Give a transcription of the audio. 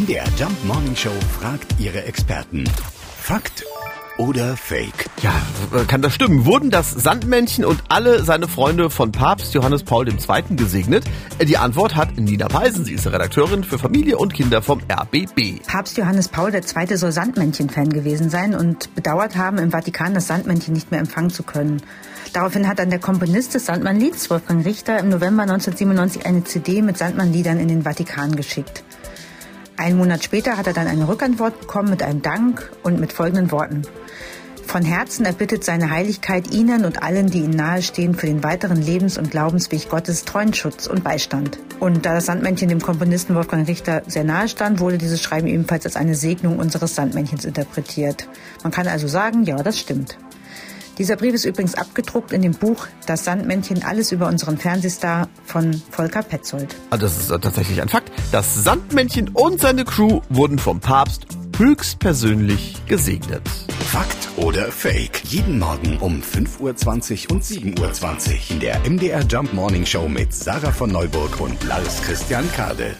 MDR Jump Morning Show fragt ihre Experten. Fakt oder Fake? Ja, kann das stimmen? Wurden das Sandmännchen und alle seine Freunde von Papst Johannes Paul II. Gesegnet? Die Antwort hat Nina Peisen. Sie ist Redakteurin für Familie und Kinder vom RBB. Papst Johannes Paul II. Soll Sandmännchen-Fan gewesen sein und bedauert haben, im Vatikan das Sandmännchen nicht mehr empfangen zu können. Daraufhin hat dann der Komponist des Sandmann-Lieds, Wolfgang Richter, im November 1997 eine CD mit Sandmann-Liedern in den Vatikan geschickt. Einen Monat später hat er dann eine Rückantwort bekommen mit einem Dank und mit folgenden Worten. Von Herzen erbittet seine Heiligkeit Ihnen und allen, die Ihnen nahestehen, für den weiteren Lebens- und Glaubensweg Gottes treuen Schutz und Beistand. Und da das Sandmännchen dem Komponisten Wolfgang Richter sehr nahe stand, wurde dieses Schreiben ebenfalls als eine Segnung unseres Sandmännchens interpretiert. Man kann also sagen, ja, das stimmt. Dieser Brief ist übrigens abgedruckt in dem Buch Das Sandmännchen, alles über unseren Fernsehstar von Volker Petzold. Also das ist tatsächlich ein Fakt. Das Sandmännchen und seine Crew wurden vom Papst höchstpersönlich gesegnet. Fakt oder Fake? Jeden Morgen um 5.20 Uhr und 7.20 Uhr in der MDR Jump Morning Show mit Sarah von Neuburg und Lars Christian Kade.